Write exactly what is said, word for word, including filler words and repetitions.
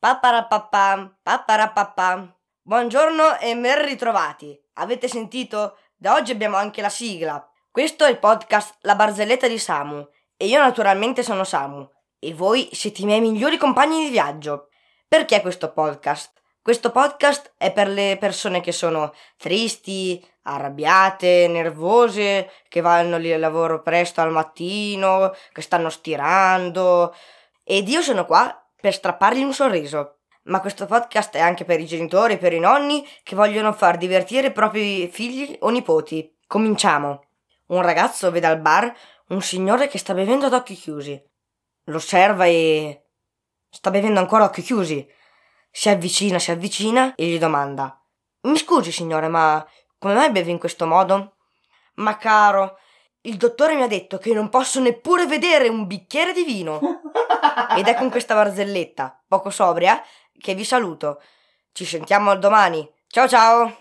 Paparapapam, paparapapam. Buongiorno e ben ritrovati. Avete sentito? Da oggi abbiamo anche la sigla. Questo è il podcast La Barzelletta di Samu e io naturalmente sono Samu e voi siete i miei migliori compagni di viaggio. Perché questo podcast? Questo podcast è per le persone che sono tristi, arrabbiate, nervose, che vanno lì al lavoro presto al mattino, che stanno stirando, ed io sono qua per strappargli un sorriso. Ma questo podcast è anche per i genitori e per i nonni che vogliono far divertire i propri figli o nipoti. Cominciamo. Un ragazzo vede al bar un signore che sta bevendo ad occhi chiusi. Lo osserva e sta bevendo ancora a occhi chiusi. Si avvicina, si avvicina e gli domanda: mi scusi signore, ma come mai bevi in questo modo? Ma caro, il dottore mi ha detto che non posso neppure vedere un bicchiere di vino. Ed è con questa barzelletta poco sobria che vi saluto. Ci sentiamo domani. Ciao ciao!